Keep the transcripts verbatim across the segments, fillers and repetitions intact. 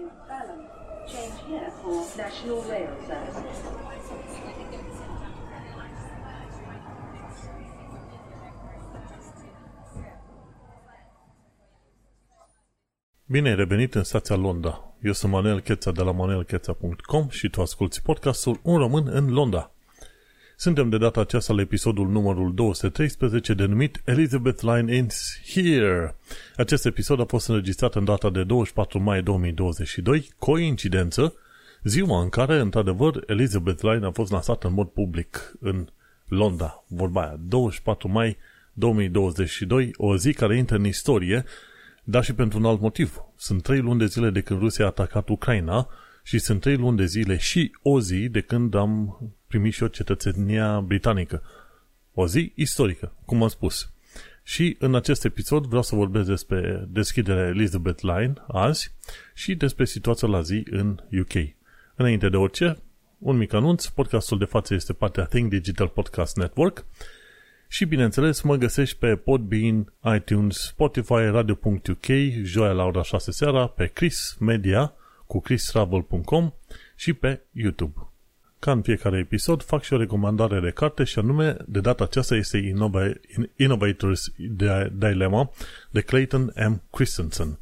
is valid. Change here for National Rail Services. Bine ai revenit în stația Londra. Eu sunt Manuel Cheța de la manuel cheța punct com și tu asculti podcastul Un român în Londra. Suntem de data aceasta la episodul numărul două sute treisprezece, denumit Elizabeth Line Ends Here. Acest episod a fost înregistrat în data de douăzeci și patru mai două mii douăzeci și doi, coincidență, ziua în care, într-adevăr, Elizabeth Line a fost lansată în mod public în Londra. Vorba aia, douăzeci și patru mai două mii douăzeci și doi, o zi care intră în istorie, dar și pentru un alt motiv. Sunt trei luni de zile de când Rusia a atacat Ucraina și sunt trei luni de zile și o zi de când am primit și o cetățenia britanică. O zi istorică, cum am spus. Și în acest episod vreau să vorbesc despre deschiderea Elizabeth Line azi și despre situația la zi în U K. Înainte de orice, un mic anunț, podcastul de față este partea Think Digital Podcast Network și, bineînțeles, mă găsești pe Podbean, iTunes, Spotify, radio punct u k, joia la ora șase seara, pe Chris Media, cu chris travel punct com și pe YouTube. Ca în fiecare episod, fac și o recomandare de carte și anume, de data aceasta este Innov- Innovators Dilemma de Clayton M. Christensen.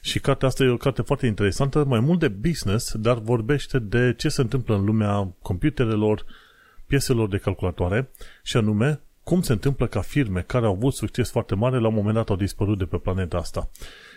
Și cartea asta e o carte foarte interesantă, mai mult de business, dar vorbește de ce se întâmplă în lumea computerelor, pieselor de calculatoare și anume, cum se întâmplă ca firme care au avut succes foarte mare, la un moment dat au dispărut de pe planeta asta.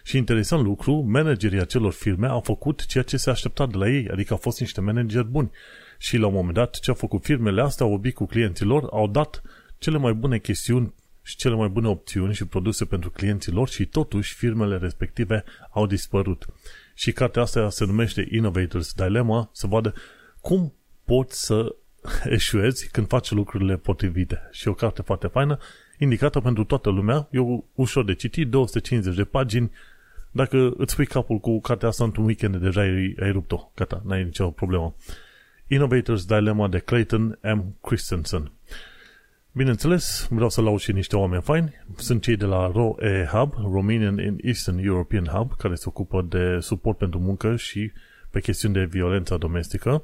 Și interesant lucru, managerii acelor firme au făcut ceea ce se aștepta de la ei, adică au fost niște manageri buni. Și la un moment dat, ce au făcut firmele astea, au obișnuit cu clienții lor, au dat cele mai bune chestiuni și cele mai bune opțiuni și produse pentru clienții lor și totuși firmele respective au dispărut. Și cartea asta se numește Innovators Dilemma, să vadă cum poți să eșuezi când faci lucrurile potrivite. Și o carte foarte faină, indicată pentru toată lumea, e ușor de citit, două sute cincizeci de pagini. Dacă îți pui capul cu cartea asta într-un weekend, deja ai, ai rupt-o, gata, n-ai nicio problemă. Innovators Dilemma de Clayton M. Christensen. Bineînțeles, vreau să laud și niște oameni faini. Sunt cei de la RoE Hub, Romanian and Eastern European Hub, care se ocupă de suport pentru muncă și pe chestiuni de violența domestică.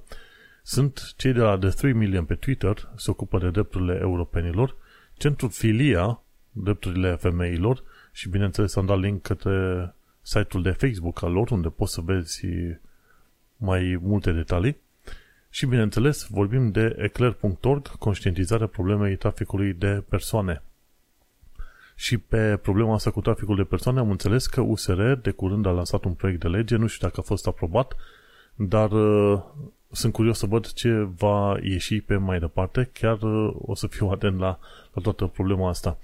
Sunt cei de la The Three Million pe Twitter, se ocupă de drepturile europenilor. Centrul Filia, drepturile femeilor. Și bineînțeles am dat link către site-ul de Facebook al lor, unde poți să vezi mai multe detalii. Și, bineînțeles, vorbim de e c l e r punct org, conștientizarea problemei traficului de persoane. Și pe problema asta cu traficul de persoane am înțeles că U S R de curând a lansat un proiect de lege, nu știu dacă a fost aprobat, dar uh, sunt curios să văd ce va ieși pe mai departe, chiar uh, o să fiu atent la, la toată problema asta.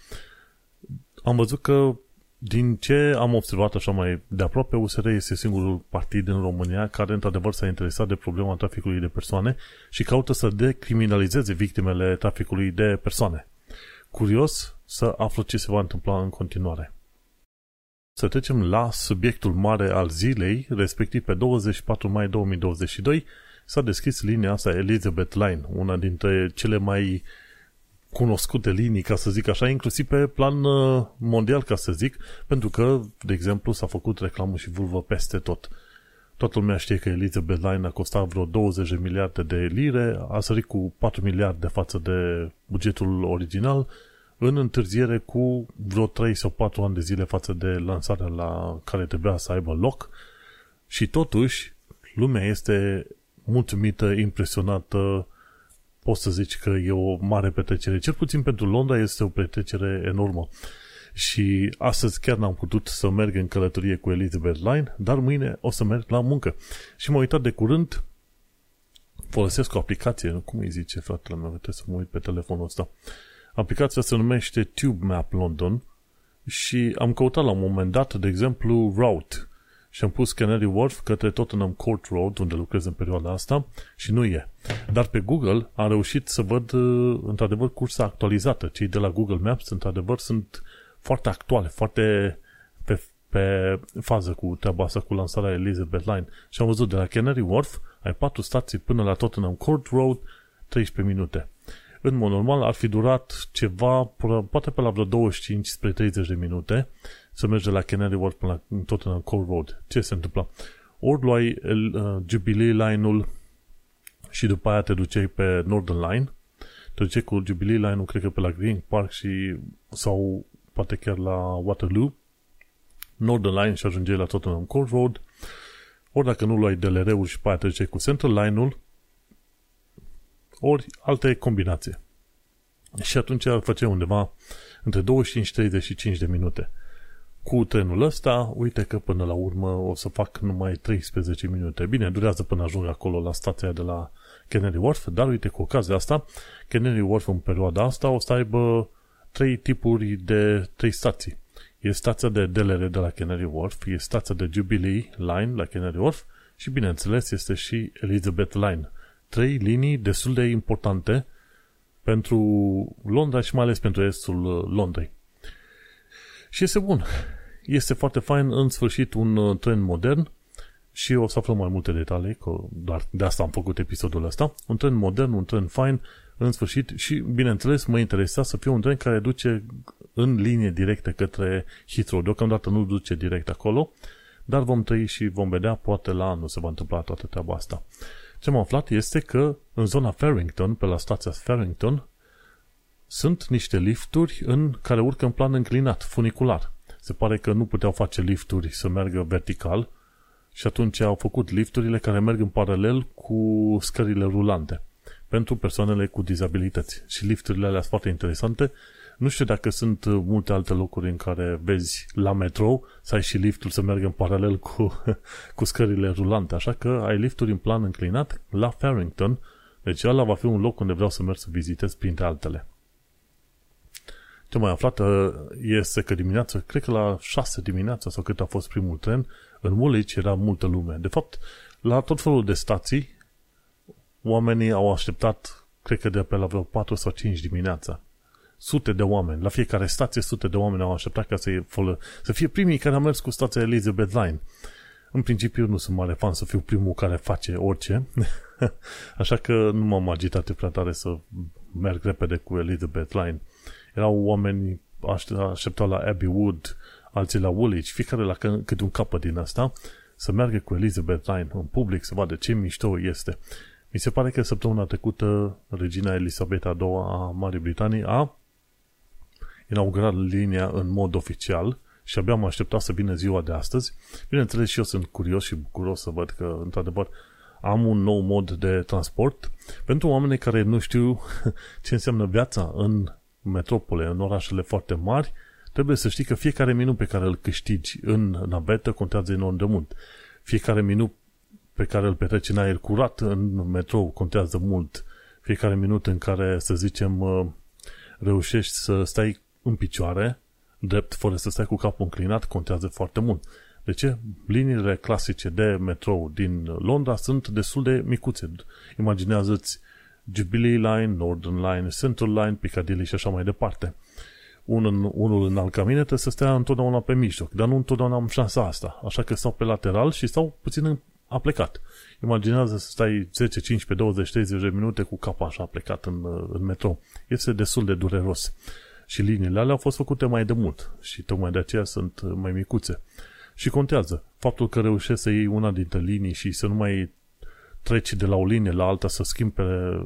Am văzut că, din ce am observat așa mai de aproape, U S R este singurul partid în România care într-adevăr s-a interesat de problema traficului de persoane și caută să decriminalizeze victimele traficului de persoane. Curios să aflu ce se va întâmpla în continuare. Să trecem la subiectul mare al zilei, respectiv pe douăzeci și patru mai două mii douăzeci și doi s-a deschis linia asta Elizabeth Line, una dintre cele mai cunoscute linii, ca să zic așa, inclusiv pe plan mondial, ca să zic, pentru că, de exemplu, s-a făcut reclamă și vulvă peste tot. Toată lumea știe că Elizabeth Line a costat vreo douăzeci de miliarde de lire, a sărit cu patru miliarde față de bugetul original, în întârziere cu vreo trei sau patru ani de zile față de lansarea la care trebuia să aibă loc și totuși lumea este mulțumită, impresionată. Poți să zici că e o mare petrecere. Cel puțin pentru Londra este o petrecere enormă. Și astăzi chiar n-am putut să merg în călătorie cu Elizabeth Line, dar mâine o să merg la muncă. Și m-am uitat de curând, folosesc o aplicație, cum îi zice fratele meu, trebuie să mă uit pe telefonul ăsta. Aplicația se numește Tube Map London și am căutat la un moment dat, de exemplu, route. Și am pus Canary Wharf către Tottenham Court Road, unde lucrez în perioada asta, și nu e. Dar pe Google am reușit să văd, într-adevăr, cursa actualizată. Cei de la Google Maps, într-adevăr, sunt foarte actuale, foarte pe, pe fază cu treaba asta, cu lansarea Elizabeth Line. Și am văzut, de la Canary Wharf ai patru stații până la Tottenham Court Road, treisprezece minute. În mod normal ar fi durat ceva, poate pe la vreo douăzeci și cinci spre treizeci de minute, să mergi de la Canary Wharf până la Tottenham Court Road. Ce se întâmplă? ori luai uh, Jubilee Line-ul și după aia te duceai pe Northern Line, te duceai cu Jubilee Line-ul, cred că pe la Green Park și, sau poate chiar la Waterloo, Northern Line, și ajungeai la Tottenham Court Road, ori dacă nu luai D L R-ul și pe aia te duceai cu Central Line-ul, ori alte combinații. Și atunci ar face undeva între douăzeci și cinci - treizeci și cinci de minute. Cu trenul ăsta, uite că până la urmă o să fac numai treisprezece minute. Bine, durează până ajung acolo la stația de la Canary Wharf, dar uite, cu ocazia asta, Canary Wharf în perioada asta o să aibă trei tipuri de trei stații. E stația de D L R de la Canary Wharf, e stația de Jubilee Line la Canary Wharf și, bineînțeles, este și Elizabeth Line. Trei linii destul de importante pentru Londra și mai ales pentru estul Londrei. Și este bun. Este foarte fain, în sfârșit, un tren modern și o să aflăm mai multe detalii, că doar de asta am făcut episodul ăsta. Un tren modern, un tren fain, în sfârșit, și, bineînțeles, mă interesa să fie un tren care duce în linie directă către Heathrow. Deocamdată nu duce direct acolo, dar vom trăi și vom vedea, poate la anul se va întâmpla toată treaba asta. Ce am aflat este că în zona Farringdon, pe la stația Farringdon, sunt niște lifturi în care urcă în plan înclinat, funicular. Se pare că nu puteau face lifturi să meargă vertical și atunci au făcut lifturile care merg în paralel cu scările rulante pentru persoanele cu dizabilități. Și lifturile alea sunt foarte interesante. Nu știu dacă sunt multe alte locuri în care vezi la metrou să ai și liftul să meargă în paralel cu, cu scările rulante. Așa că ai lifturi în plan înclinat la Farringdon. Deci ăla va fi un loc unde vreau să merg să vizitez printre altele. Ce mai aflat este că dimineața, cred că la șase dimineața sau cât a fost primul tren, în Woolwich era multă lume. De fapt, la tot felul de stații, oamenii au așteptat, cred că de pe la vreo patru sau cinci dimineața. Sute de oameni. La fiecare stație, sute de oameni au așteptat ca să, folă, să fie primii care au mers cu stația Elizabeth Line. În principiu, nu sunt mare fan să fiu primul care face orice, așa că nu m-am agitat prea tare să merg repede cu Elizabeth Line. Erau oameni așteptau la Abbey Wood, alții la Woolwich, fiecare la câte un capăt din asta, să meargă cu Elizabeth Line în public, să vadă ce mișto este. Mi se pare că săptămâna trecută regina Elisabeta a doua a Marii Britanii a inaugurat linia în mod oficial și abia am așteptat să vină ziua de astăzi. Bineînțeles, și eu sunt curios și bucuros să văd că, într-adevăr, am un nou mod de transport pentru oamenii care nu știu ce înseamnă viața în metropole, în orașele foarte mari. Trebuie să știi că fiecare minut pe care îl câștigi în navetă contează enorm de mult. Fiecare minut pe care îl petreci în aer curat în metrou contează mult. Fiecare minut în care, să zicem, reușești să stai în picioare, drept, fără să stai cu capul înclinat, contează foarte mult. De ce? Liniile clasice de metrou din Londra sunt destul de micuțe. Imaginează-ți Jubilee Line, Northern Line, Central Line, Piccadilly și așa mai departe. Unul, unul în alt camine trebuie să stea întotdeauna pe mijloc, dar nu întotdeauna am șansa asta. Așa că stau pe lateral și stau puțin aplecat. Imaginează să stai zece, cincisprezece, douăzeci, treizeci de minute cu capul așa aplecat în, în metrou. Este destul de dureros. Și liniile alea au fost făcute mai de mult și tocmai de aceea sunt mai micuțe. Și contează faptul că reușești să iei una dintre linii și să nu mai treci de la o linie la alta, să schimbi pe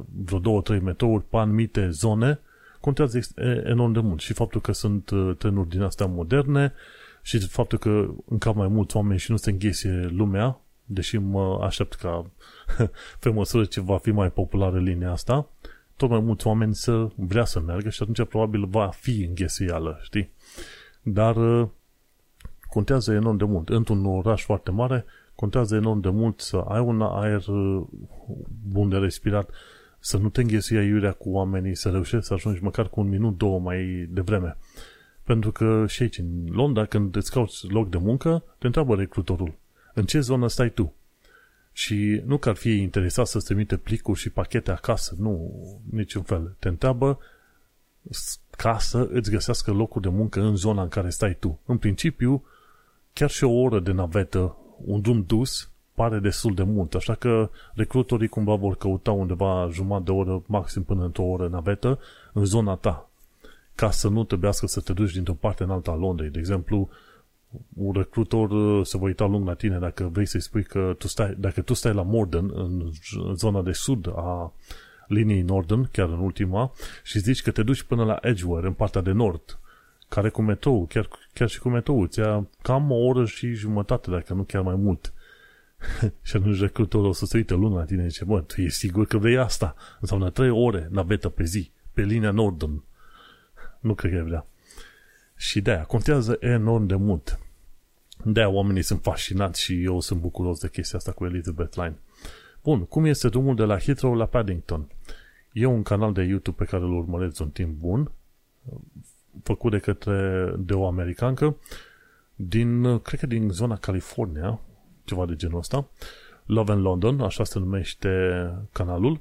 vreo două, trei metrouri pe anumite zone, contează enorm de mult. Și faptul că sunt trenuri din astea moderne și faptul că încap mai mulți oameni și nu se înghesie lumea, deși mă aștept ca pe măsură ce va fi mai populară linia asta, tot mai mulți oameni să vrea să meargă și atunci probabil va fi înghesială, știi? Dar contează enorm de mult. Într-un oraș foarte mare, contează enorm de mult să ai un aer bun de respirat, să nu te înghesi aiurea cu oamenii, să reușești să ajungi măcar cu un minut, două mai devreme. Pentru că și aici, în Londra, când îți cauți loc de muncă, te întreabă recrutorul, în ce zonă stai tu? Și nu că ar fi interesat să-ți trimite plicuri și pachete acasă, nu, niciun fel. Te întreabă ca să îți găsească locul de muncă în zona în care stai tu. În principiu, chiar și o oră de navetă, un drum dus, pare destul de mult, așa că recrutorii cumva vor căuta undeva jumătate de oră, maxim până într-o oră navetă, în zona ta, ca să nu trebuiască să te duci dintr-o parte în alta a Londrei. De exemplu, un recrutor se va uita lung la tine dacă vrei să-i spui că tu stai, dacă tu stai la Morden, în zona de sud a liniei Northern, chiar în ultima, și zici că te duci până la Edgware, în partea de nord, care cu metrou, chiar, chiar și cu metrou, îți ia cam o oră și jumătate, dacă nu chiar mai mult. Și atunci recrutorul o să se uite lung la tine și zice, bă, tu ești sigur că vrei asta? Înseamnă trei ore navetă pe zi, pe linia Northern. Nu cred că vrea. Și de-aia, contează enorm de mult. De-aia oamenii sunt fascinați și eu sunt bucuros de chestia asta cu Elizabeth Line. Bun, cum este drumul de la Heathrow la Paddington? E un canal de YouTube pe care îl urmăresc un timp bun, făcut de către de o americancă, din, cred că din zona California, ceva de genul ăsta, Love and London, așa se numește canalul,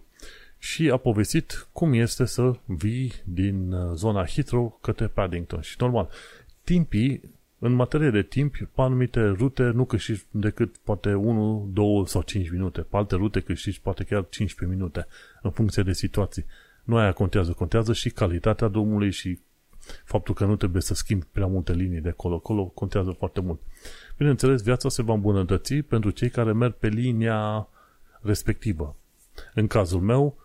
și a povestit cum este să vii din zona Heathrow către Paddington. Și normal, timpii, în materie de timp, pe anumite rute nu câștigi decât poate unu, doi sau cinci minute. Pe alte rute câștigi poate chiar cincisprezece minute, în funcție de situații. Nu aia contează. Contează și calitatea drumului și faptul că nu trebuie să schimbi prea multe linii de acolo-acolo, contează foarte mult. Bineînțeles, viața se va îmbunătăți pentru cei care merg pe linia respectivă. În cazul meu,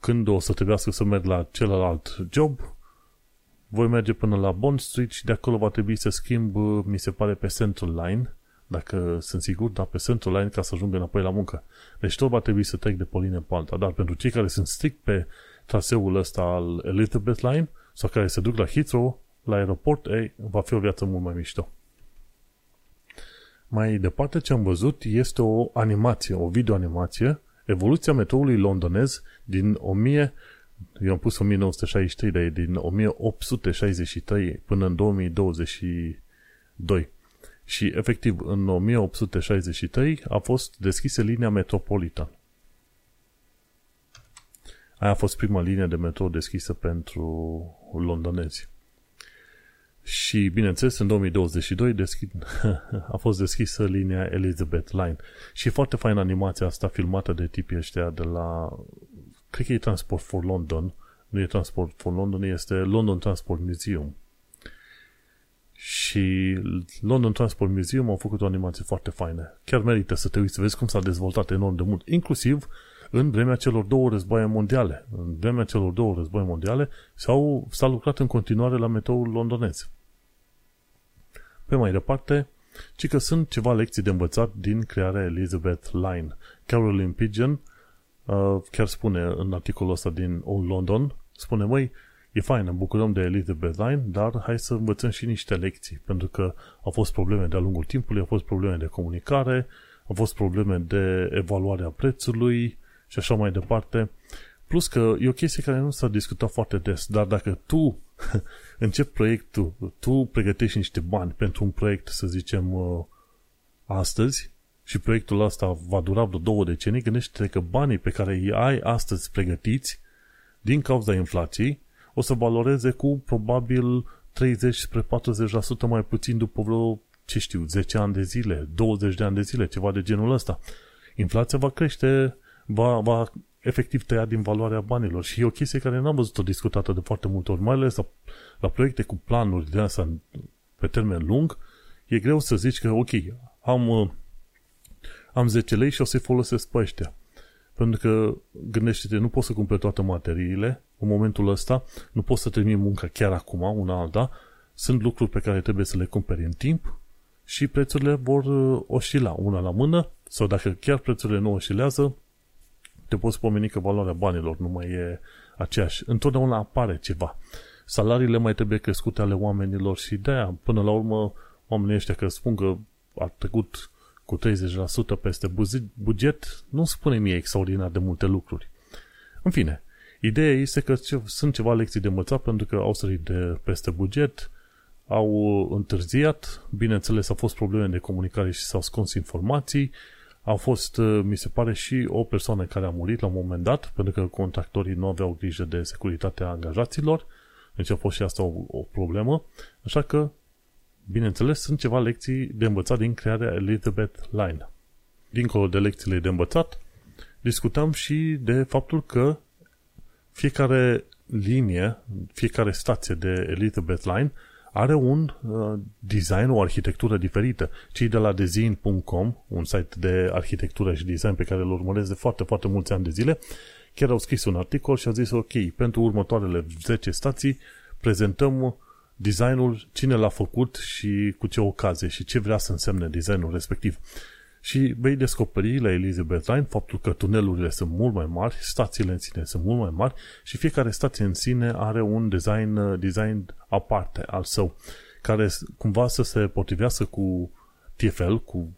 când o să trebuiască să merg la celălalt job, voi merge până la Bond Street și de acolo va trebui să schimb, mi se pare, pe Central Line, dacă sunt sigur, dar pe Central Line ca să ajung înapoi la muncă. Deci tot va trebui să trec de pe o linie pe alta. Dar pentru cei care sunt strict pe traseul ăsta al Elizabeth Line sau care se duc la Heathrow, la aeroport, ei, va fi o viață mult mai mișto. Mai departe, ce am văzut este o animație, o videoanimație, evoluția metroului londonez din o mie, eu am pus o mie nouă sute șaizeci și trei, dar e din o mie opt sute șaizeci și trei până în două mii douăzeci și doi. Și efectiv, în o mie opt sute șaizeci și trei a fost deschisă linia Metropolitan. Aia a fost prima linie de metrou deschisă pentru londonezi. Și, bineînțeles, în două mii douăzeci și doi deschid, a fost deschisă linia Elizabeth Line. Și e foarte fain animația asta filmată de tipii ăștia de la... Cred că e Transport for London. Nu e Transport for London, este London Transport Museum. Și London Transport Museum au făcut o animație foarte faină. Chiar merită să te uiți, să vezi cum s-a dezvoltat enorm de mult. Inclusiv în vremea celor două războaie mondiale. În vremea celor două războaie mondiale s-au, s-a lucrat în continuare la metroul londonez. Pe mai departe, ci că sunt ceva lecții de învățat din crearea Elizabeth Line. Caroline Pigeon uh, chiar spune în articolul ăsta din Un London, spune, măi, e fain, ne bucurăm de Elizabeth Line, dar hai să învățăm și niște lecții, pentru că au fost probleme de-a lungul timpului, au fost probleme de comunicare, au fost probleme de evaluare a prețului și așa mai departe. Plus că e o chestie care nu s-a discutat foarte des, dar dacă tu începi proiectul, tu pregătești niște bani pentru un proiect, să zicem, astăzi, și proiectul ăsta va dura vreo două decenii, gândește-te că banii pe care îi ai astăzi pregătiți, din cauza inflației, o să valoreze cu probabil treizeci până la patruzeci la sută mai puțin după vreo, ce știu, zece ani de zile, douăzeci de ani de zile, ceva de genul ăsta. Inflația va crește, va, va efectiv tăia din valoarea banilor și e o chestie care n-am văzut-o discutată de foarte multe ori, mai ales la, la proiecte cu planuri de asta pe termen lung, e greu să zici că, ok, am, am zece lei și o să-i folosesc pe ăștia. Pentru că, gândește-te, nu poți să cumperi toate materiile în momentul ăsta, nu poți să termini munca chiar acum, una alta, sunt lucruri pe care trebuie să le cumperi în timp și prețurile vor oscila una la mână sau dacă chiar prețurile nu oscilează, te poți pomeni că valoarea banilor nu mai e aceeași. Întotdeauna apare ceva. Salariile mai trebuie crescute ale oamenilor și de-aia, până la urmă, oamenii ăștia care spun că a trecut cu treizeci la sută peste buget, nu spune mie extraordinar de multe lucruri. În fine, ideea este că sunt ceva lecții de învățat pentru că au sărit de peste buget, au întârziat, bineînțeles, au fost probleme de comunicare și s-au ascuns informații, au fost, mi se pare, și o persoană care a murit la un moment dat, pentru că contractorii nu aveau grijă de securitatea angajaților, deci a fost și asta o, o problemă, așa că, bineînțeles, sunt ceva lecții de învățat din crearea Elizabeth Line. Dincolo de lecțiile de învățat, discutăm și de faptul că fiecare linie, fiecare stație de Elizabeth Line are un uh, design, o arhitectură diferită. Cei de la design punct com, un site de arhitectură și design pe care îl urmăresc de foarte, foarte mulți ani de zile, chiar au scris un articol și au zis, ok, pentru următoarele zece stații prezentăm designul, cine l-a făcut și cu ce ocazie și ce vrea să însemne designul respectiv. Și vei descoperi la Elizabeth Line faptul că tunelurile sunt mult mai mari, stațiile în sine sunt mult mai mari și fiecare stație în sine are un design, design aparte al său, care cumva să se potrivească cu T F L, cu,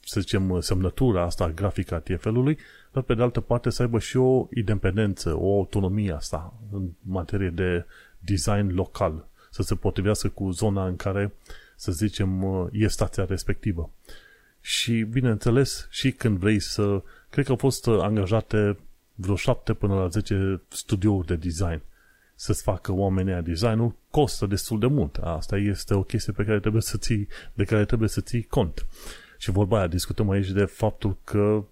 să zicem, semnătura asta grafică a T F L-ului, dar pe de altă parte să aibă și o independență, o autonomie asta în materie de design local, să se potrivească cu zona în care, să zicem, e stația respectivă. Și, bineînțeles, și când vrei să... Cred că au fost angajate vreo șapte până la zece studiouri de design să-ți facă oamenii a design-ul. Costă destul de mult. Asta este o chestie pe care trebuie să ții, de care trebuie să ții cont. Și vorba aia, discutăm aici de faptul că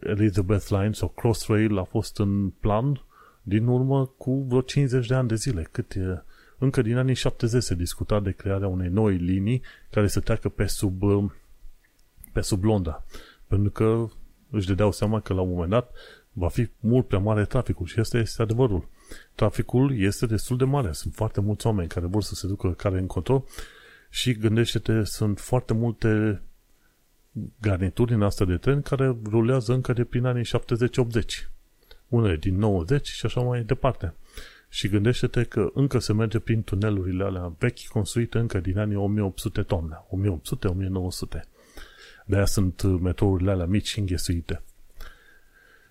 Elizabeth Line sau Crossrail a fost în plan din urmă cu vreo cincizeci de ani de zile. Cât e? Încă din anii șaptezeci se discuta de crearea unei noi linii care să treacă pe sub... pe sub Londra, pentru că își dădeau seama că la un moment dat va fi mult prea mare traficul și asta este adevărul. Traficul este destul de mare, sunt foarte mulți oameni care vor să se ducă care încotro și gândește-te, sunt foarte multe garnituri în asta de tren care rulează încă de prin anii șaptezeci optzeci, unele din nouăzeci și așa mai departe. Și gândește-te că încă se merge prin tunelurile alea vechi construite încă din anii o mie opt sute toamna, o mie opt sute - o mie nouă sute. De-aia sunt metrourile alea mici și înghesuite.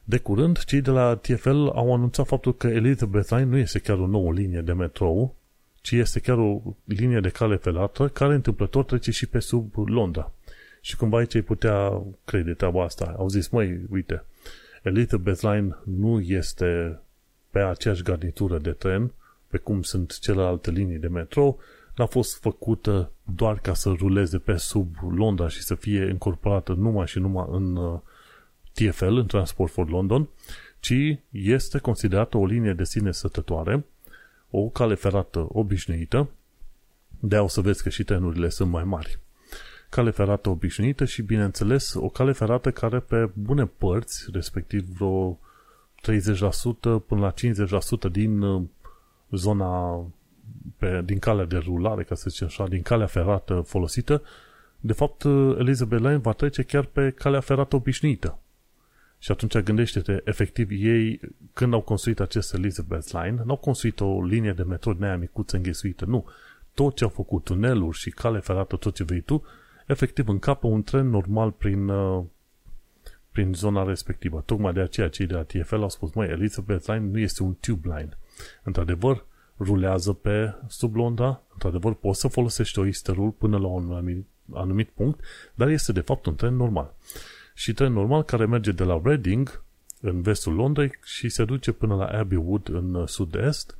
De curând, cei de la T F L au anunțat faptul că Elizabeth Line nu este chiar o nouă linie de metrou, ci este chiar o linie de cale ferată care întâmplător trece și pe sub Londra. Și cumva aici îi putea crede treaba asta. Au zis, măi, uite, Elizabeth Line nu este pe aceeași garnitură de tren, pe cum sunt celelalte linii de metrou, n-a fost făcută doar ca să ruleze pe sub Londra și să fie incorporată numai și numai în T F L, în Transport for London, ci este considerată o linie de sine stătătoare, o cale ferată obișnuită, de-aia o să vezi că și trenurile sunt mai mari. Cale ferată obișnuită și, bineînțeles, o cale ferată care pe bune părți, respectiv vreo treizeci la sută până la cincizeci la sută din zona... Pe, din calea de rulare, ca să zic așa, din calea ferată folosită, de fapt Elizabeth Line va trece chiar pe calea ferată obișnuită. Și atunci gândește-te, efectiv ei, când au construit acest Elizabeth Line, n-au construit o linie de metro din aia micuță înghesuită, nu. Tot ce au făcut, tuneluri și cale ferată, tot ce vei tu, efectiv încapă un tren normal prin, prin zona respectivă. Tocmai de aceea cei de la T F L au spus, măi, Elizabeth Line nu este un tube line. Într-adevăr, rulează pe sub Londra, într-adevăr poți să folosești Oyster-ul până la un anumit, anumit punct, dar este de fapt un tren normal. Și tren normal care merge de la Reading în vestul Londrei și se duce până la Abbey Wood în sud-est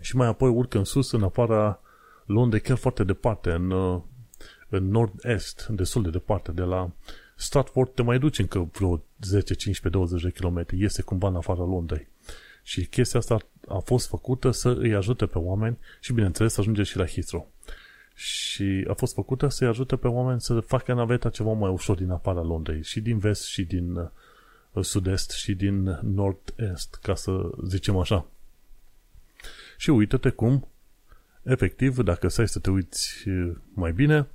și mai apoi urcă în sus, în afara Londrei, chiar foarte departe, în, în nord-est, destul de departe, de la Stratford te mai duci încă vreo zece, cincisprezece, douăzeci de kilometri, iese cumva în afara Londrei. Și chestia asta a fost făcută să îi ajute pe oameni și, bineînțeles, să ajunge și la Heathrow. Și a fost făcută să îi ajute pe oameni să facă naveta ceva mai ușor din afara Londrei, și din vest, și din sud-est, și din nord-est, ca să zicem așa. Și uită-te cum, efectiv, dacă stai să te uiți mai bine,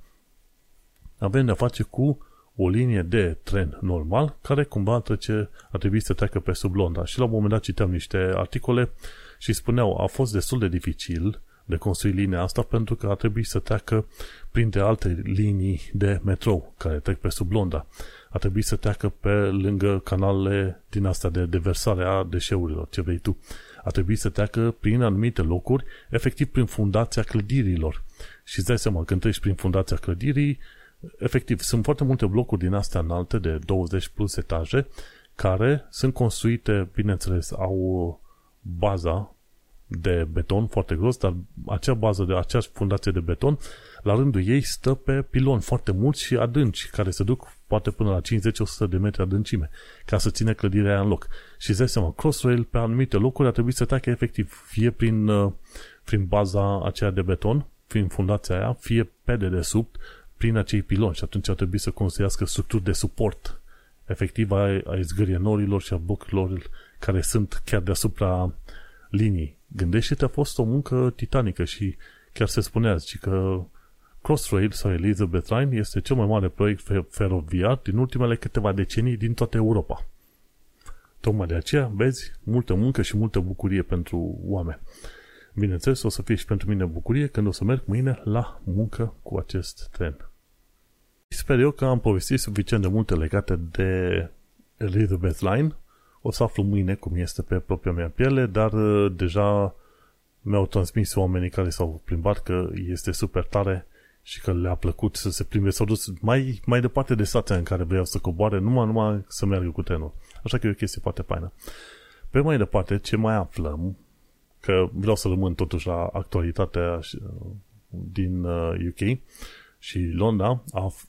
avem de-a face cu o linie de tren normal care cumva trece, ar trebui să treacă pe sub Londra. Și la un moment dat citeam niște articole și spuneau a fost destul de dificil de construit linia asta pentru că ar trebui să treacă printre alte linii de metrou care trec pe sub Londra. Ar trebui să treacă pe lângă canalele din astea de deversare a deșeurilor, ce vrei tu. Ar trebui să treacă prin anumite locuri, efectiv prin fundația clădirilor. Și îți dai seama, când treci prin fundația clădirii, efectiv, sunt foarte multe blocuri din astea înalte de douăzeci plus etaje care sunt construite, bineînțeles, au baza de beton foarte gros, dar acea bază, de aceeași fundație de beton, la rândul ei stă pe piloni foarte mulți și adânci, care se duc poate până la cincizeci - o sută de metri adâncime, ca să ține clădirea aia în loc. Și îți dai seama, Crossrail pe anumite locuri ar trebui să treacă efectiv fie prin prin baza aceea de beton, prin fundația aia, fie pe dedesubt, prin acei piloni, și atunci ar trebui să construiască structuri de suport efectiv a, a izgârie norilor și a bocurilor care sunt chiar deasupra linii. Gândește-te, a fost o muncă titanică și chiar se spunea, zici că Crossrail sau Elizabeth Line este cel mai mare proiect feroviar din ultimele câteva decenii din toată Europa. Tocmai de aceea, vezi, multă muncă și multă bucurie pentru oameni. Bineînțeles, o să fie și pentru mine bucurie când o să merg mâine la muncă cu acest tren. Sper eu că am povestit suficient de multe legate de Elizabeth Line. O să aflu mâine cum este pe propria mea piele, dar deja mi-au transmis oamenii care s-au plimbat că este super tare și că le-a plăcut să se plimbe. S-au dus mai, mai departe de stația în care vreau să coboare, numai, numai să meargă cu trenul. Așa că e o chestie foarte faină. Pe mai departe, ce mai aflăm, că vreau să rămân totuși la actualitatea din U K și Londra,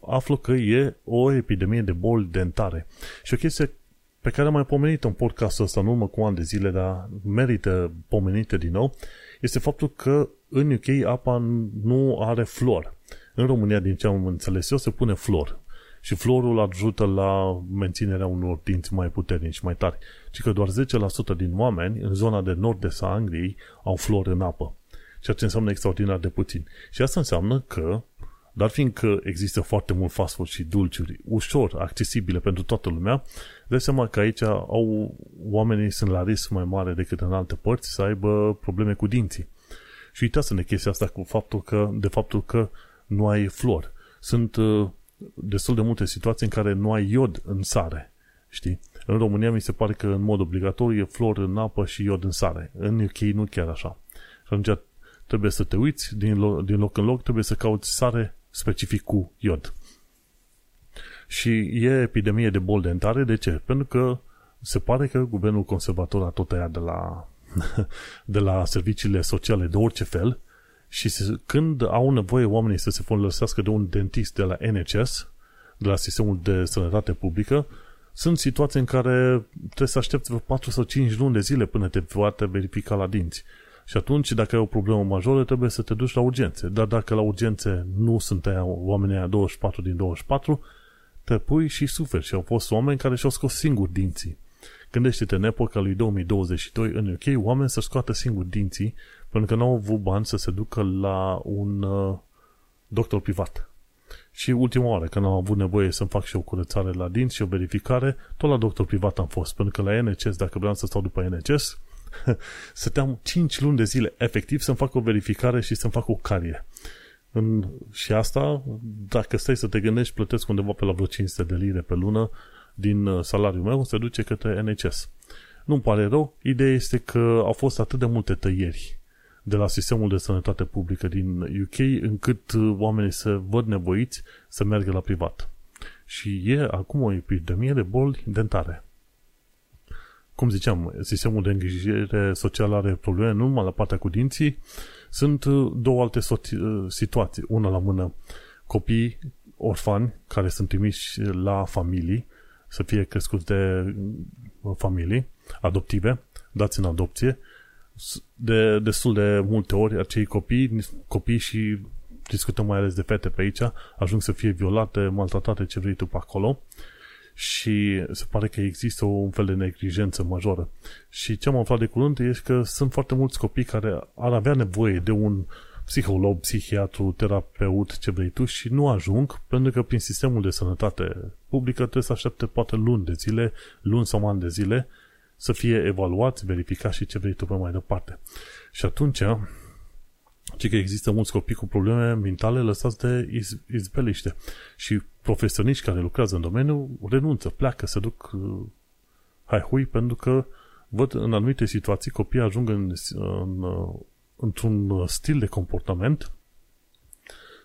aflu că e o epidemie de boli dentare. Și o chestie pe care am mai pomenit în podcastul ăsta în urmă cu ani de zile, dar merită pomenită din nou, este faptul că în U K apa nu are fluor. În România, din ce am înțeles eu, se pune fluor. Și fluorul ajută la menținerea unor dinți mai puternici, mai tari. Ci că doar zece la sută din oameni în zona de nord-est a Angliei au fluor în apă. Ceea ce înseamnă extraordinar de puțin. Și asta înseamnă că, dar fiindcă există foarte mult fast food și dulciuri ușor accesibile pentru toată lumea, dai seama că aici au, oamenii sunt la risc mai mare decât în alte părți să aibă probleme cu dinții. Și uitați-ne chestia asta cu faptul că, de faptul că nu ai fluor. Sunt destul de multe situații în care nu ai iod în sare, știi? În România mi se pare că în mod obligatoriu e fluor în apă și iod în sare. În U K nu chiar așa. Și atunci trebuie să te uiți din loc, din loc în loc, trebuie să cauți sare specific cu iod. Și e epidemie de boli dentare. De ce? Pentru că se pare că guvernul conservator a tot tăiat de la, de la serviciile sociale de orice fel și se, când au nevoie oamenii să se folosească de un dentist de la N H S, de la Sistemul de Sănătate Publică, sunt situații în care trebuie să aștepți patru sau cinci luni de zile până te poate verifica la dinți. Și atunci, dacă ai o problemă majoră, trebuie să te duci la urgențe. Dar dacă la urgențe nu sunt oamenii aia douăzeci și patru din douăzeci și patru, te pui și suferi. Și au fost oameni care și-au scos singuri dinții. Gândește-te, în epoca lui două mii douăzeci și doi, în U K, oameni să scoată singuri dinții, pentru că n-au avut bani să se ducă la un uh, doctor privat. Și ultima oară, când am avut nevoie să-mi fac și o curățare la dinți și o verificare, tot la doctor privat am fost. Pentru că la N H S, dacă vreau să stau după N H S, stăteam cinci luni de zile efectiv să-mi fac o verificare și să-mi fac o carie. În... Și asta, dacă stai să te gândești, plătesc undeva pe la vreo cinci sute de lire pe lună din salariul meu, se duce către N H S. Nu-mi pare rău, ideea este că au fost atât de multe tăieri de la Sistemul de Sănătate Publică din U K, încât oamenii se văd nevoiți să meargă la privat. Și e acum o epidemie de boli dentare. Cum ziceam, sistemul de îngrijire socială are probleme, nu numai la partea cu dinții, sunt două alte situații. Una la mână, copii orfani care sunt trimiși la familii, să fie crescuți de familii adoptive, dați în adopție. De destul de multe ori acei copii, copii și discutăm mai ales de fete pe aici, ajung să fie violate, maltratate, ce vrei tu pe acolo. Și se pare că există un fel de neglijență majoră. Și ce am aflat de curând este că sunt foarte mulți copii care ar avea nevoie de un psiholog, psihiatru, terapeut, ce vrei tu, și nu ajung, pentru că prin sistemul de sănătate publică trebuie să aștepte poate luni de zile, luni sau ani de zile, să fie evaluați, verificați și ce vrei tu pe mai departe. Și atunci, ci că există mulți copii cu probleme mentale lăsați de iz- izbeliște. Și profesioniști care lucrează în domeniu renunță, pleacă, se duc uh, haihui, pentru că văd în anumite situații copiii ajung în, în, uh, într-un stil de comportament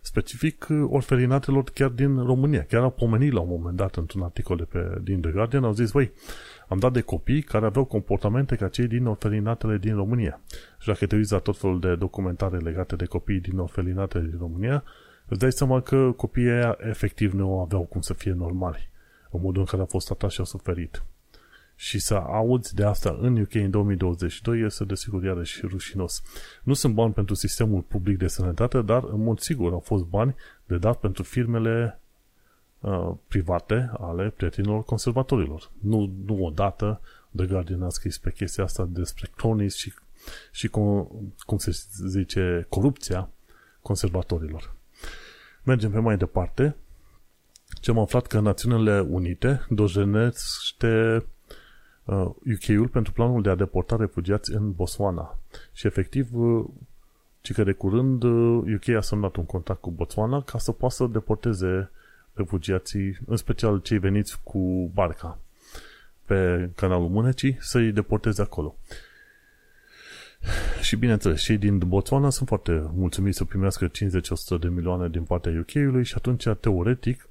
specific uh, orfelinatelor chiar din România. Chiar au pomenit la un moment dat într-un articol de pe, din The Guardian, au zis, băi, am dat de copii care aveau comportamente ca cei din orfelinatele din România. Și dacă te uiți la tot felul de documentare legate de copii din orfelinatele din România, îți dai seama că copiii aia efectiv nu aveau cum să fie normali, în modul în care au fost tratați și au suferit. Și să auzi de asta în U K în două mii douăzeci și doi este desigur iarăși rușinos. Nu sunt bani pentru sistemul public de sănătate, dar în mod sigur au fost bani de dat pentru firmele uh, private ale prietenilor conservatorilor. Nu, nu odată The Guardian a scris pe chestia asta despre cronies și, și cum, cum se zice, corupția conservatorilor. Mergem pe mai departe. Ce am aflat că Națiunile Unite dojenește U K-ul pentru planul de a deporta refugiați în Botswana. Și efectiv, ci că de curând U K a semnat un contract cu Botswana ca să poată să deporteze refugiații, în special cei veniți cu barca pe canalul Mânecii, să-i deporteze acolo. Și bineînțeles, cei din Botswana sunt foarte mulțumiți să primească cincizeci la sută de milioane din partea U K-ului și atunci, teoretic,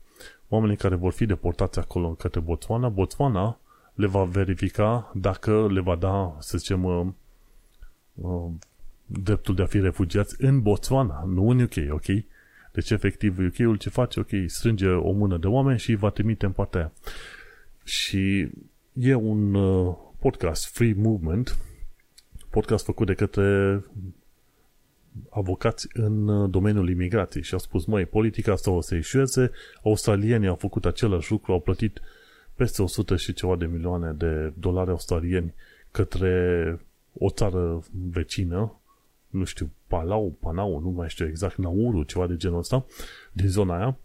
oamenii care vor fi deportați acolo către Botswana, Botswana le va verifica dacă le va da, să zicem, dreptul de a fi refugiați în Botswana, nu în U K, ok? Deci, efectiv, U K-ul ce face? Ok, strânge o mână de oameni și îi va trimite în partea aia. Și e un podcast, Free Movement, podcast făcut de către avocați în domeniul imigrației și au spus, măi, politica asta o să eșueze, australienii au făcut același lucru, au plătit peste o sută și ceva de milioane de dolari australieni către o țară vecină, nu știu, Palau, Panau, nu mai știu exact, Nauru, ceva de genul ăsta, din zona aia,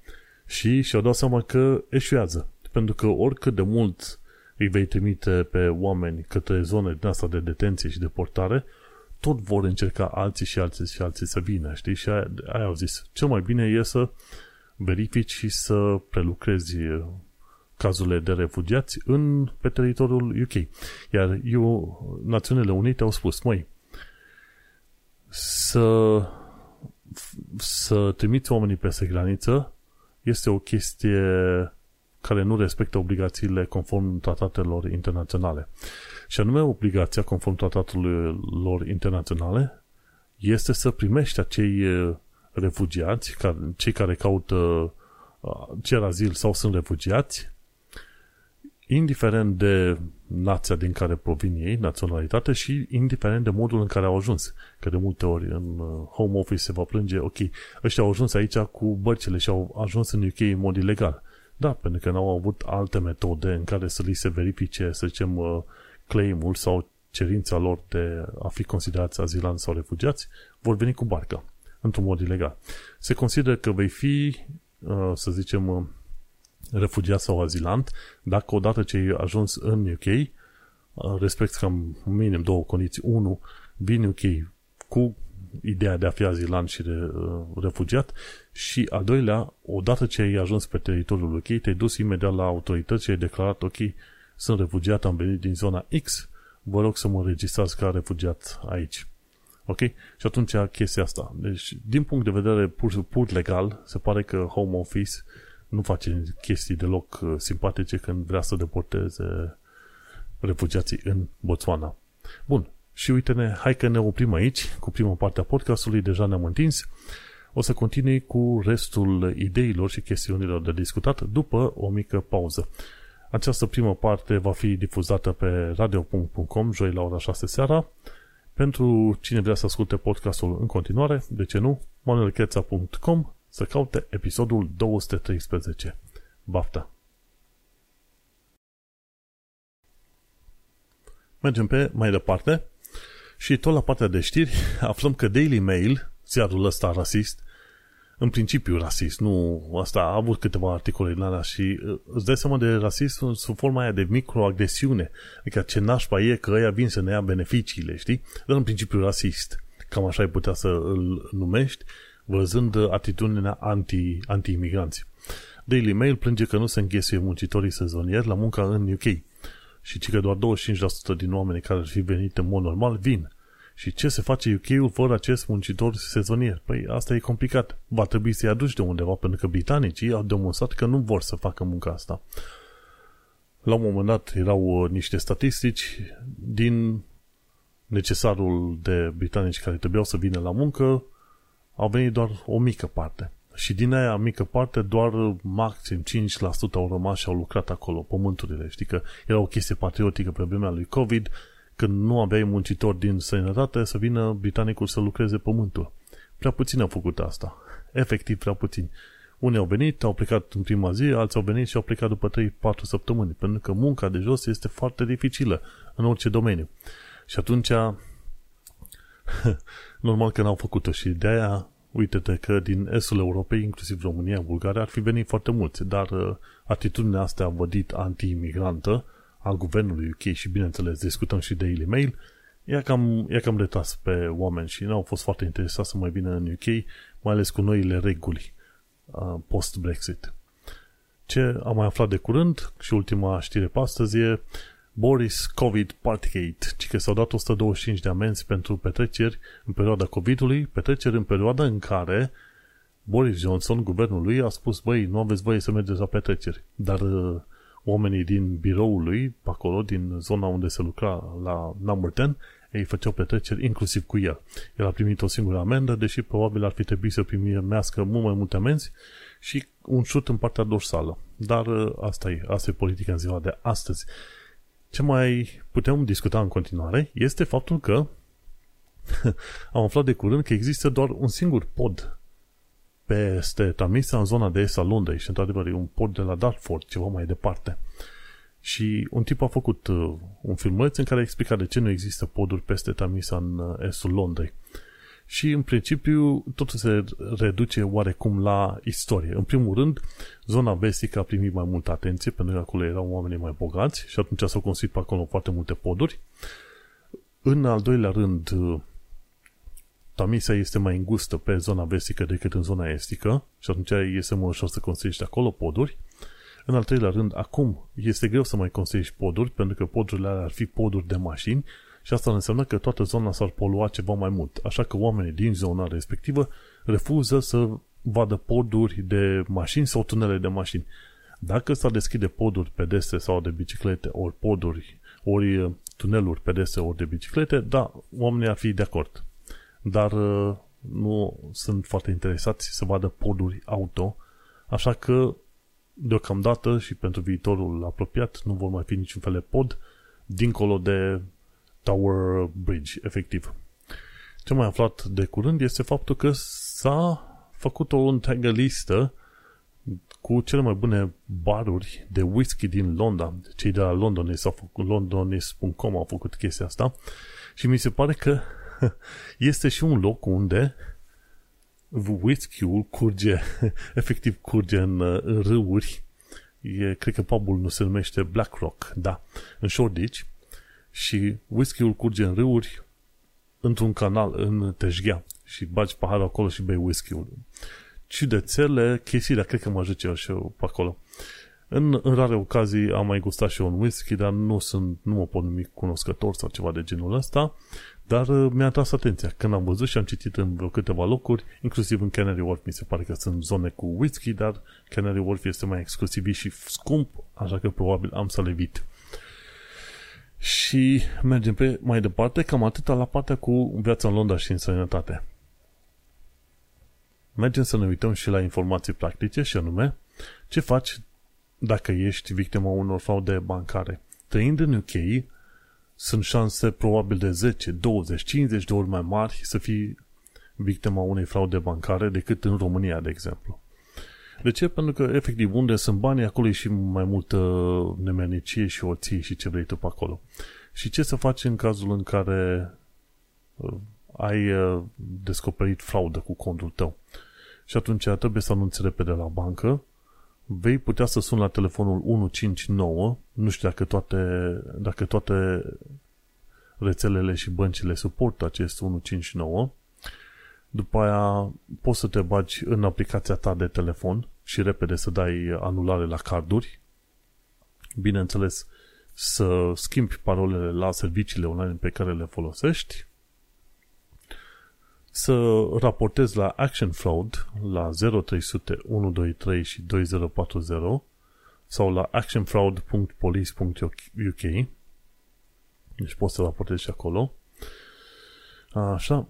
și și-au dat seama că eșuează. Pentru că oricât de mult îi vei trimite pe oameni către zone din asta de detenție și deportare, tot vor încerca alții și alții și alții să vină, știi? Și aia, aia au zis, cel mai bine e să verifici și să prelucrezi cazurile de refugiați în, pe teritoriul U K. Iar eu, Națiunile Unite au spus, măi, să, să trimiți oamenii peste graniță este o chestie care nu respectă obligațiile conform tratatelor internaționale. Și anume, obligația conform tratatelor internaționale este să primești acei refugiați, cei care caută cer azil sau sunt refugiați, indiferent de nația din care provin ei, naționalitate, și indiferent de modul în care au ajuns. Că de multe ori în Home Office se va plânge, ok, ăștia au ajuns aici cu bărcile și au ajuns în U K în mod ilegal. Da, pentru că n-au avut alte metode în care să li se verifice, să zicem, claim-ul sau cerința lor de a fi considerați azilanți sau refugiați, vor veni cu barca, într-un mod ilegal. Se consideră că vei fi, să zicem, refugiat sau azilant, dacă odată ce ai ajuns în U K, respect cam minim două condiții. Unu, vin U K cu ideea de a fi azilant și refugiat, și a doilea, odată ce ai ajuns pe teritoriul U K, te-ai dus imediat la autorități și ai declarat, ok, sunt refugiat, am venit din zona X, vă rog să mă înregistrați ca refugiat aici. Ok? Și atunci chestia asta. Deci, din punct de vedere pur, pur legal, se pare că Home Office nu face chestii deloc simpatice când vrea să deporteze refugiații în Botswana. Bun. Și uite-ne, hai că ne oprim aici, cu prima parte a podcastului, deja ne-am întins. O să continui cu restul ideilor și chestiunilor de discutat după o mică pauză. Această primă parte va fi difuzată pe radio punct com, joi la ora șase seara. Pentru cine vrea să asculte podcastul în continuare, de ce nu, manuel cheța punct com, să caute episodul două sute treisprezece. Baftă! Mergem pe mai departe și tot la partea de știri aflăm că Daily Mail, ziarul ăsta rasist, în principiu rasist, nu, asta a avut câteva articole în alea și îți dai seama de rasist sub forma aia de microagresiune, adică ce nașpa e că ăia vin să ne ia beneficiile, știi? Dar în principiu rasist, cam așa ai putea să îl numești, văzând atitudinea anti, anti-imigranți. Daily Mail plânge că nu se înghesuie muncitorii sezonieri la munca în U K și ci că doar douăzeci și cinci la sută din oamenii care ar fi venit în mod normal vin. Și ce se face U K-ul fără acest muncitor sezonier? Păi asta e complicat. Va trebui să-i aduci de undeva, pentru că britanicii au demonstrat că nu vor să facă munca asta. La un moment dat erau niște statistici din necesarul de britanici care trebuiau să vină la muncă, au venit doar o mică parte. Și din aia mică parte, doar maxim cinci la sută au rămas și au lucrat acolo, pământurile. Știi că era o chestie patriotică pe vremea lui COVID, când nu aveai muncitori din sănătate să vină britanicul să lucreze pământul. Prea puțin au făcut asta. Efectiv, prea puțin. Unii au venit, au plecat în prima zi, alții au venit și au plecat după trei patru săptămâni, pentru că munca de jos este foarte dificilă în orice domeniu. Și atunci, normal că n-au făcut-o și de aia, uite-te că din estul Europei, inclusiv România, Bulgaria, ar fi venit foarte mulți, dar atitudinea asta vădit anti-imigrantă a guvernului U K și, bineînțeles, discutăm și de Daily Mail, i-a cam, i-a cam retras pe oameni și n-au fost foarte interesați să mai vină în U K, mai ales cu noile reguli post-Brexit. Ce am mai aflat de curând și ultima știre pe astăzi e Boris COVID Partygate, ci că s-au dat o sută douăzeci și cinci de amenzi pentru petreceri în perioada COVID-ului, petreceri în perioada în care Boris Johnson, guvernul lui, a spus, băi, nu aveți voie să mergeți la petreceri, dar uh, oamenii din biroul lui, acolo, din zona unde se lucra la Number ten, ei făceau petreceri inclusiv cu el. El a primit o singură amendă, deși probabil ar fi trebuit să primească mult mai multe amenzi și un șut în partea dorsală. Dar uh, asta e, asta e politica în ziua de astăzi. Ce mai putem discuta în continuare este faptul că am aflat de curând că există doar un singur pod peste Tamisa, în zona de est a Londrei și, într-adevăr, e un pod de la Dartford, ceva mai departe. Și un tip a făcut un filmuleț în care explica de ce nu există poduri peste Tamisa în estul Londrei. Și, în principiu, totul se reduce oarecum la istorie. În primul rând, zona vestică a primit mai multă atenție, pentru că acolo erau oamenii mai bogați și atunci s-au construit pe acolo foarte multe poduri. În al doilea rând, Tamisa este mai îngustă pe zona vestică decât în zona estică și atunci este mai ușor să construiești acolo poduri. În al treilea rând, acum este greu să mai construiești poduri, pentru că podurile alea ar fi poduri de mașini. Și asta înseamnă că toată zona s-ar polua ceva mai mult. Așa că oamenii din zona respectivă refuză să vadă poduri de mașini sau tunele de mașini. Dacă s-ar deschide poduri pedestre sau de biciclete, ori poduri, ori tuneluri pedestre, ori de biciclete, da, oamenii ar fi de acord. Dar nu sunt foarte interesați să vadă poduri auto, așa că deocamdată și pentru viitorul apropiat nu vor mai fi niciun fel de pod dincolo de Tower Bridge, efectiv. Ce mai aflat de curând este faptul că s-a făcut o întreagă listă cu cele mai bune baruri de whisky din Londra. Cei de la Londonist, Londonist punct com au făcut chestia asta și mi se pare că este și un loc unde whisky-ul curge, efectiv curge în, în râuri. E, cred că pub-ul nu se numește Black Rock, da, în Shoreditch. Și whisky-ul curge în râuri într-un canal, în Tejghea. Și bagi paharul acolo și bei whisky-ul. Ciudățele, chestii, dar cred că mă ajut eu și eu pe acolo. În, în rare ocazii am mai gustat și eu un whisky, dar nu, sunt, nu mă pot numi cunoscător sau ceva de genul ăsta. Dar mi-a atras atenția. Când am văzut și am citit în vreo câteva locuri, inclusiv în Canary Wharf, mi se pare că sunt zone cu whisky, dar Canary Wharf este mai exclusiv și scump, așa că probabil am să le evit. Și mergem pe mai departe, cam atâta la partea cu viața în Londra și în sănătate. Mergem să ne uităm și la informații practice și anume, ce faci dacă ești victima unor fraude bancare. Trăind în U K, sunt șanse probabil de zece, douăzeci, cincizeci de ori mai mari să fii victima unei fraude bancare decât în România, de exemplu. De ce? Pentru că, efectiv, unde sunt banii, acolo e și mai multă nemenicie și orție și ce vrei tu pe acolo. Și ce să faci în cazul în care ai descoperit fraudă cu contul tău? Și atunci trebuie să anunți repede la bancă. Vei putea să suni la telefonul unu cinci nouă, nu știu dacă toate, dacă toate rețelele și băncile suportă acest unu cinci nouă. După aia poți să te bagi în aplicația ta de telefon și repede să dai anulare la carduri. Bineînțeles, să schimbi parolele la serviciile online pe care le folosești. Să raportezi la Action Fraud la zero trei zero zero, unu doi trei și două zero patru zero sau la action fraud punct police punct u k. Deci poți să raportezi și acolo. Așa.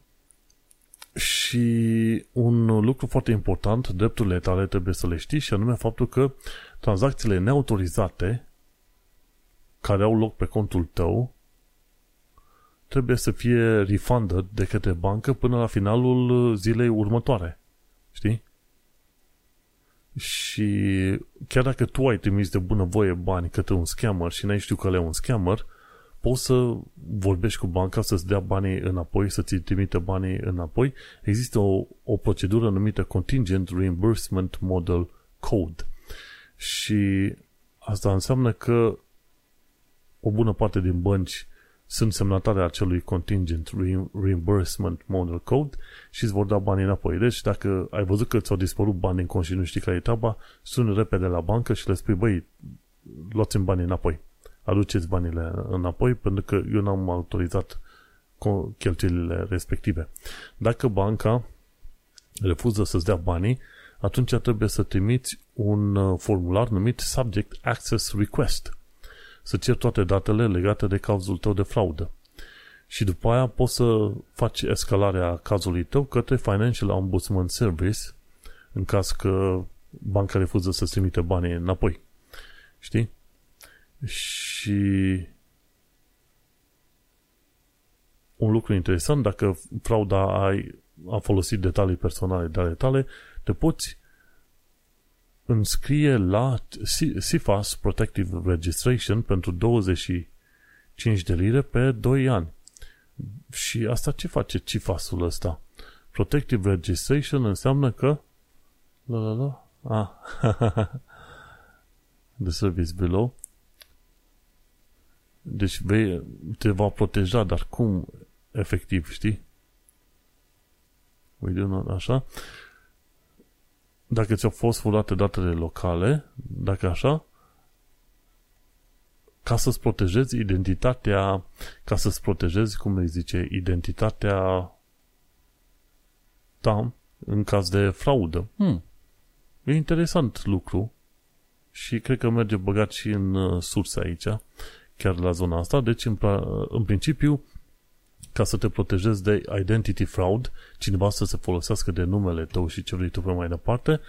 Și un lucru foarte important, drepturile tale trebuie să le știi, și anume faptul că tranzacțiile neautorizate care au loc pe contul tău trebuie să fie refunded de către bancă până la finalul zilei următoare. Știi? Și chiar dacă tu ai trimis de bunăvoie bani către un scammer și n-ai știut că le-ai un scammer, poți să vorbești cu banca să-ți dea banii înapoi, să-ți trimite banii înapoi. Există o, o procedură numită Contingent Reimbursement Model Code. Și asta înseamnă că o bună parte din bănci sunt semnatare a acelui Contingent Reimbursement Model Code și îți vor da banii înapoi. Deci dacă ai văzut că ți-au dispărut bani din cont și nu știi care e treaba, suni repede la bancă și le spui, băi, luați-mi banii înapoi. Aduceți banii înapoi pentru că eu n-am autorizat cheltuielile respective. Dacă banca refuză să-ți dea banii, atunci trebuie să trimiți un formular numit Subject Access Request. Să ceri toate datele legate de cazul tău de fraudă. Și după aia poți să faci escalarea cazului tău către Financial Ombudsman Service în caz că banca refuză să-ți trimite banii înapoi. Știi? Și un lucru interesant, dacă frauda ai, a folosit detalii personale de ale tale, te poți înscrie la C I F A S Protective Registration pentru douăzeci și cinci de lire pe doi ani. Și asta ce face C I F A S-ul ăsta? Protective Registration înseamnă că la la la ah. The service below. Deci vei, te va proteja, dar cum efectiv, știi? Uite, nu așa. Dacă ți-au fost furate datele locale, dacă așa, ca să-ți protejezi identitatea, ca să-ți protejezi, cum îi zice, identitatea ta în caz de fraudă. Hmm. E interesant lucru și cred că merge băgat și în surse aici, chiar la zona asta. Deci, în, în principiu, ca să te protejezi de identity fraud, cineva să se folosească de numele tău și ce vrei tu pe mai departe,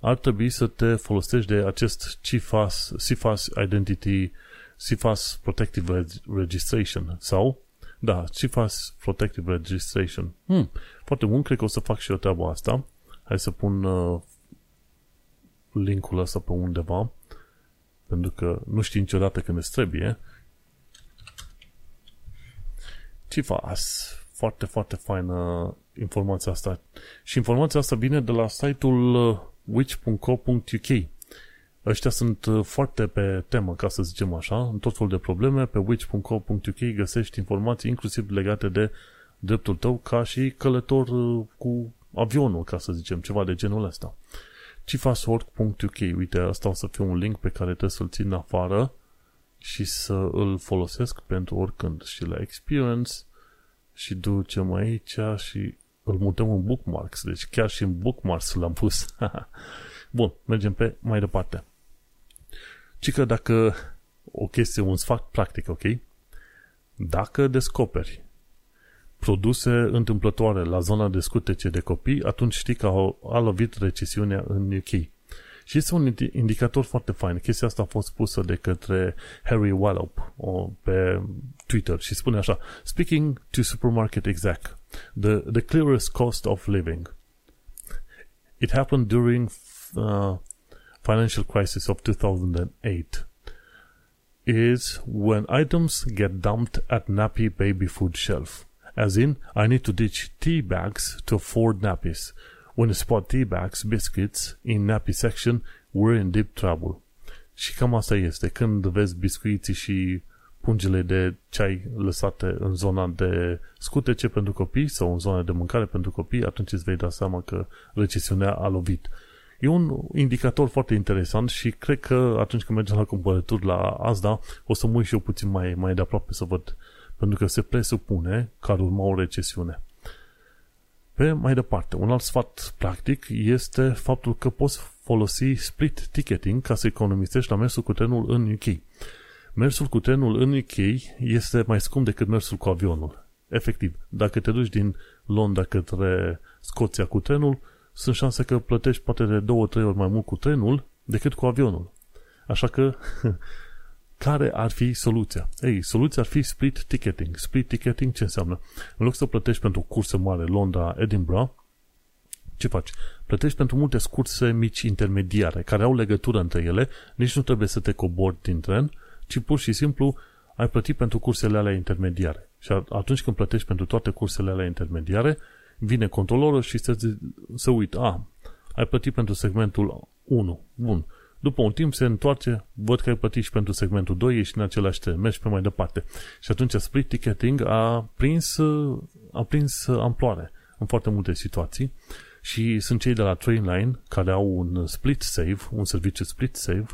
ar trebui să te folosești de acest C I F A S, C I F A S Identity, C I F A S Protective Registration sau, da, C I F A S Protective Registration. Hmm, foarte bun, cred că o să fac și eu treaba asta. Hai să pun uh, linkul ăsta pe undeva, pentru că nu știi niciodată când îți trebuie. C I F A S. Foarte, foarte faină informația asta. Și informația asta vine de la site-ul which punct co punct u k. Ăștia sunt foarte pe temă, ca să zicem așa, în tot felul de probleme. Pe which punct co punct u k găsești informații inclusiv legate de dreptul tău ca și călător cu avionul, ca să zicem, ceva de genul ăsta. C I F A S punct org punct u k. Uite, asta o să fie un link pe care trebuie să-l țin afară și să îl folosesc pentru oricând. Și la Experience și ducem aici și îl mutăm în Bookmarks. Deci chiar și în Bookmarks l-am pus. Bun, mergem pe mai departe. Ci că dacă o chestie, un sfat practic, ok? Dacă descoperi produse întâmplătoare la zona de scutece de copii, atunci știi că a lovit recesiunea în U K. Și este un indicator foarte fain. Chestia asta a fost pusă de către Harry Wallop pe Twitter și spune așa: Speaking to supermarket exec, the, the clearest cost of living. It happened during uh, financial crisis of two thousand eight. Is when items get dumped at nappy baby food shelf. As in, I need to ditch tea bags to afford nappies. When you spot tea bags, biscuits in nappy section, we're in deep trouble. Și cam asta este. Când vezi biscuiții și pungile de ceai lăsate în zona de scutece pentru copii sau în zona de mâncare pentru copii, atunci îți vei da seama că recesiunea a lovit. E un indicator foarte interesant și cred că atunci când mergem la cumpărături la Asda, o să mă uit și eu puțin mai, mai de aproape să văd. Pentru că se presupune că ar urma o recesiune. Pe mai departe, un alt sfat practic este faptul că poți folosi split ticketing ca să economisești la mersul cu trenul în U K. Mersul cu trenul în U K este mai scump decât mersul cu avionul. Efectiv, dacă te duci din Londra către Scoția cu trenul, sunt șanse că plătești poate de două, trei ori mai mult cu trenul decât cu avionul. Așa că, care ar fi soluția? Ei, soluția ar fi split ticketing. Split ticketing ce înseamnă? În loc să plătești pentru curse mare Londra-Edinburgh, ce faci? Plătești pentru multe curse mici intermediare, care au legătură între ele, nici nu trebuie să te cobori din tren, ci pur și simplu ai plătit pentru cursele alea intermediare. Și atunci când plătești pentru toate cursele alea intermediare, vine controlorul și se, se uită. A, ai plătit pentru segmentul unu. Bun. După un timp se întoarce, văd că ai plătit și pentru segmentul doi, ești în același tren, mergi pe mai departe. Și atunci split ticketing a prins, a prins amploare în foarte multe situații. Și sunt cei de la Trainline care au un split save, un serviciu split save.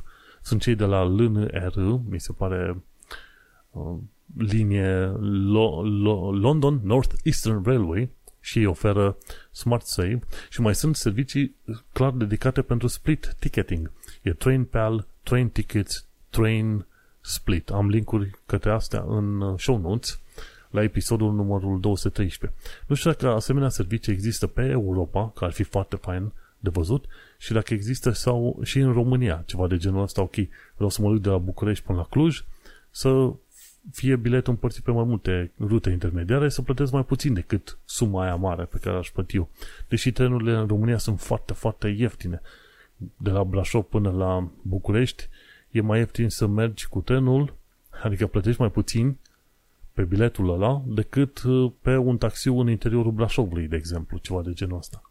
Sunt cei de la L N R, mi se pare linie Lo- Lo- London North Eastern Railway, și ei oferă Smart Save, și mai sunt servicii clar dedicate pentru split ticketing. E TrainPal, Train Tickets, Train Split. Am linkuri către astea în show notes la episodul numărul două sute treisprezece. Nu știu dacă asemenea servicii există pe Europa, că ar fi foarte fain de văzut, și dacă există sau și în România, ceva de genul ăsta. Ok, vreau să mă duc de la București până la Cluj, să fie biletul împărțit pe mai multe rute intermediare, să plătesc mai puțin decât suma aia mare pe care aș plăti eu. Deși trenurile în România sunt foarte, foarte ieftine. De la Brașov până la București e mai ieftin să mergi cu trenul, adică plătești mai puțin pe biletul ăla decât pe un taxiu în interiorul Brașovului, de exemplu, ceva de genul ăsta.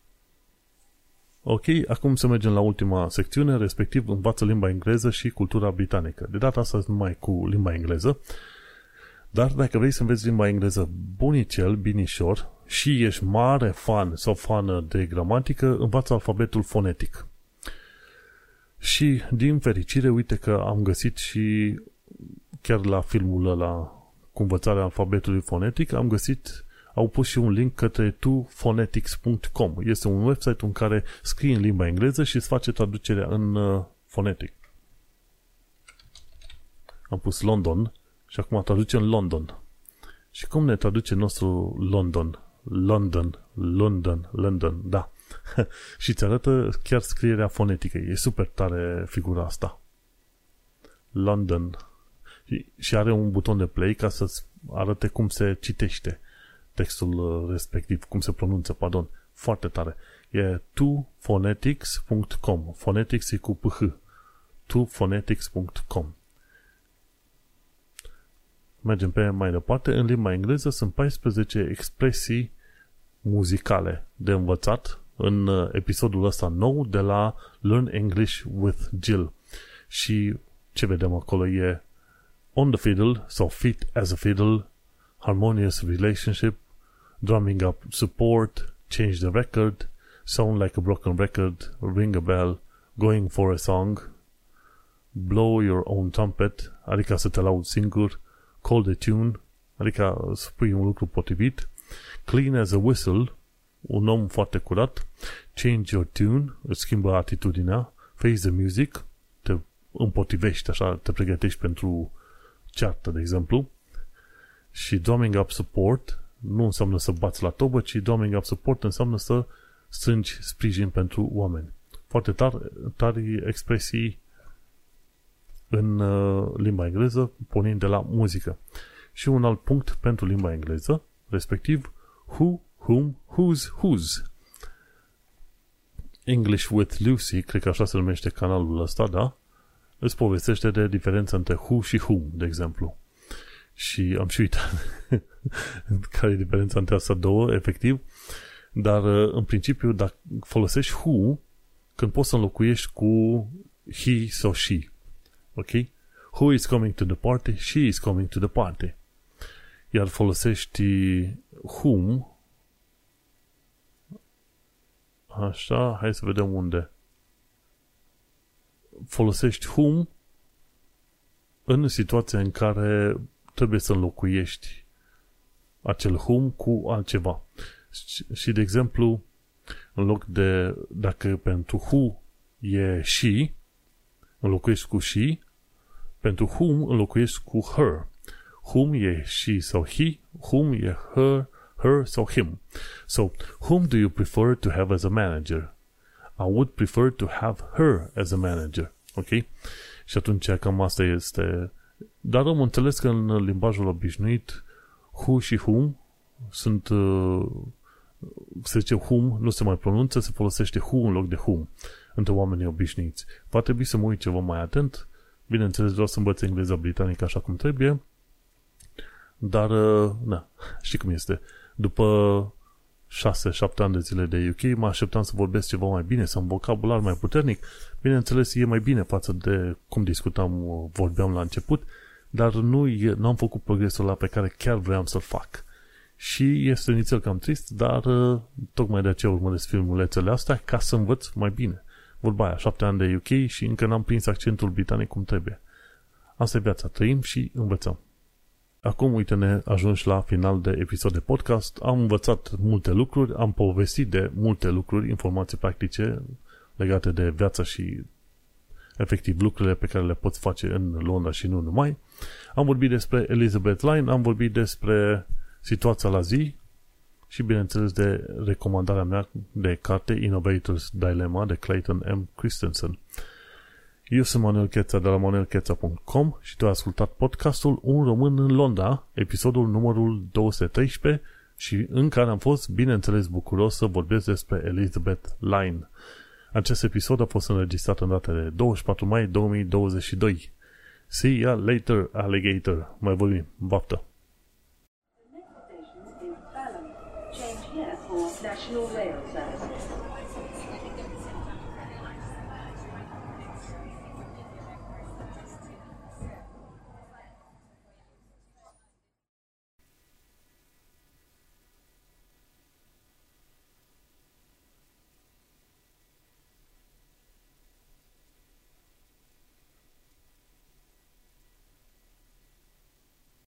Ok, acum să mergem la ultima secțiune, respectiv învață limba engleză și cultura britanică. De data asta numai cu limba engleză, dar dacă vrei să înveți limba engleză bunicel, binișor, și ești mare fan sau fană de gramatică, învață alfabetul fonetic. Și, din fericire, uite că am găsit și chiar la filmul ăla cu învățarea alfabetului fonetic, am găsit... au pus și un link către to phonetics punct com. Este un website în care scrii în limba engleză și îți face traducerea în uh, fonetic. Am pus London și acum traducem London. Și cum ne traduce nostru London? London, London, London, da. Și îți arată chiar scrierea fonetică. E super tare figura asta. London. Și, și are un buton de play ca să-ți arate cum se citește textul respectiv, cum se pronunță, pardon, foarte tare. E to phonetics punct com. Phonetics e cu ph. to phonetics punct com. Mergem pe mai departe. În limba engleză sunt paisprezece expresii muzicale de învățat în episodul ăsta nou de la Learn English with Jill. Și ce vedem acolo e on the fiddle sau fit as a fiddle, harmonious relationship, drumming up support, change the record, sound like a broken record, ring a bell, going for a song, blow your own trumpet, adică să te lauzi singur, call the tune, adică să pui un lucru potrivit, clean as a whistle, un om foarte curat, change your tune, îți schimbă atitudinea, face the music, te împotrivești, așa, te pregătești pentru ceartă, de exemplu. Și drumming up support nu înseamnă să bați la tobă, ci drumming up support înseamnă să strângi sprijin pentru oameni. Foarte tari, tari expresii în uh, limba engleză, pornind de la muzică. Și un alt punct pentru limba engleză, respectiv who, whom, whose, whose. English with Lucy, cred că așa se numește canalul ăsta, da? Îți povestește de diferența între who și whom, de exemplu. Și am și uitat care e diferența între astea două, efectiv. Dar, în principiu, dacă folosești who când poți să înlocuiești cu he sau she. Ok? Who is coming to the party? She is coming to the party. Iar folosești whom. Așa, hai să vedem unde. Folosești whom în situația în care trebuie să înlocuiești acel whom cu altceva. Și, de exemplu, în loc de, dacă pentru who e she, înlocuiești cu she, pentru whom înlocuiești cu her. whom e she sau he, whom e her, her sau him. So, whom do you prefer to have as a manager? I would prefer to have her as a manager. Ok? Și atunci cam asta este... Dar am înțeles că în limbajul obișnuit who și whom sunt... Se zice whom, nu se mai pronunță, se folosește who în loc de whom între oamenii obișnuiți. Va trebui să mă uit ceva mai atent. Bineînțeles, vreau să învăț engleza britanică așa cum trebuie. Dar, na, știi cum este. După șase șapte ani de zile de U K, mă așteptam să vorbesc ceva mai bine, să am vocabular mai puternic. Bineînțeles, e mai bine față de cum discutam, vorbeam la început, dar nu, nu am făcut progresul ăla pe care chiar vreau să-l fac. Și este inițial cam trist, dar tocmai de aceea urmăresc filmulețele astea ca să învăț mai bine. Vorba aia, șapte ani de U K și încă n-am prins accentul britanic cum trebuie. Asta e viața, trăim și învățăm. Acum, uite-ne, ajungi la final de episod de podcast. Am învățat multe lucruri, am povestit de multe lucruri, informații practice legate de viața și efectiv lucrurile pe care le poți face în Londra și nu numai. Am vorbit despre Elizabeth Line, am vorbit despre situația la zi și, bineînțeles, de recomandarea mea de carte Innovators Dilemma de Clayton M. Christensen. Eu sunt Manuel Cheța de la manuel cheța punct com și tu ai ascultat podcastul Un român în Londra, episodul numărul două sute treisprezece și în care am fost, bineînțeles, bucuros să vorbesc despre Elizabeth Line. Acest episod a fost înregistrat în data de douăzeci și patru mai două mii douăzeci și doi. See ya later, alligator. Mai vorbim. Baftă! National Rail Services.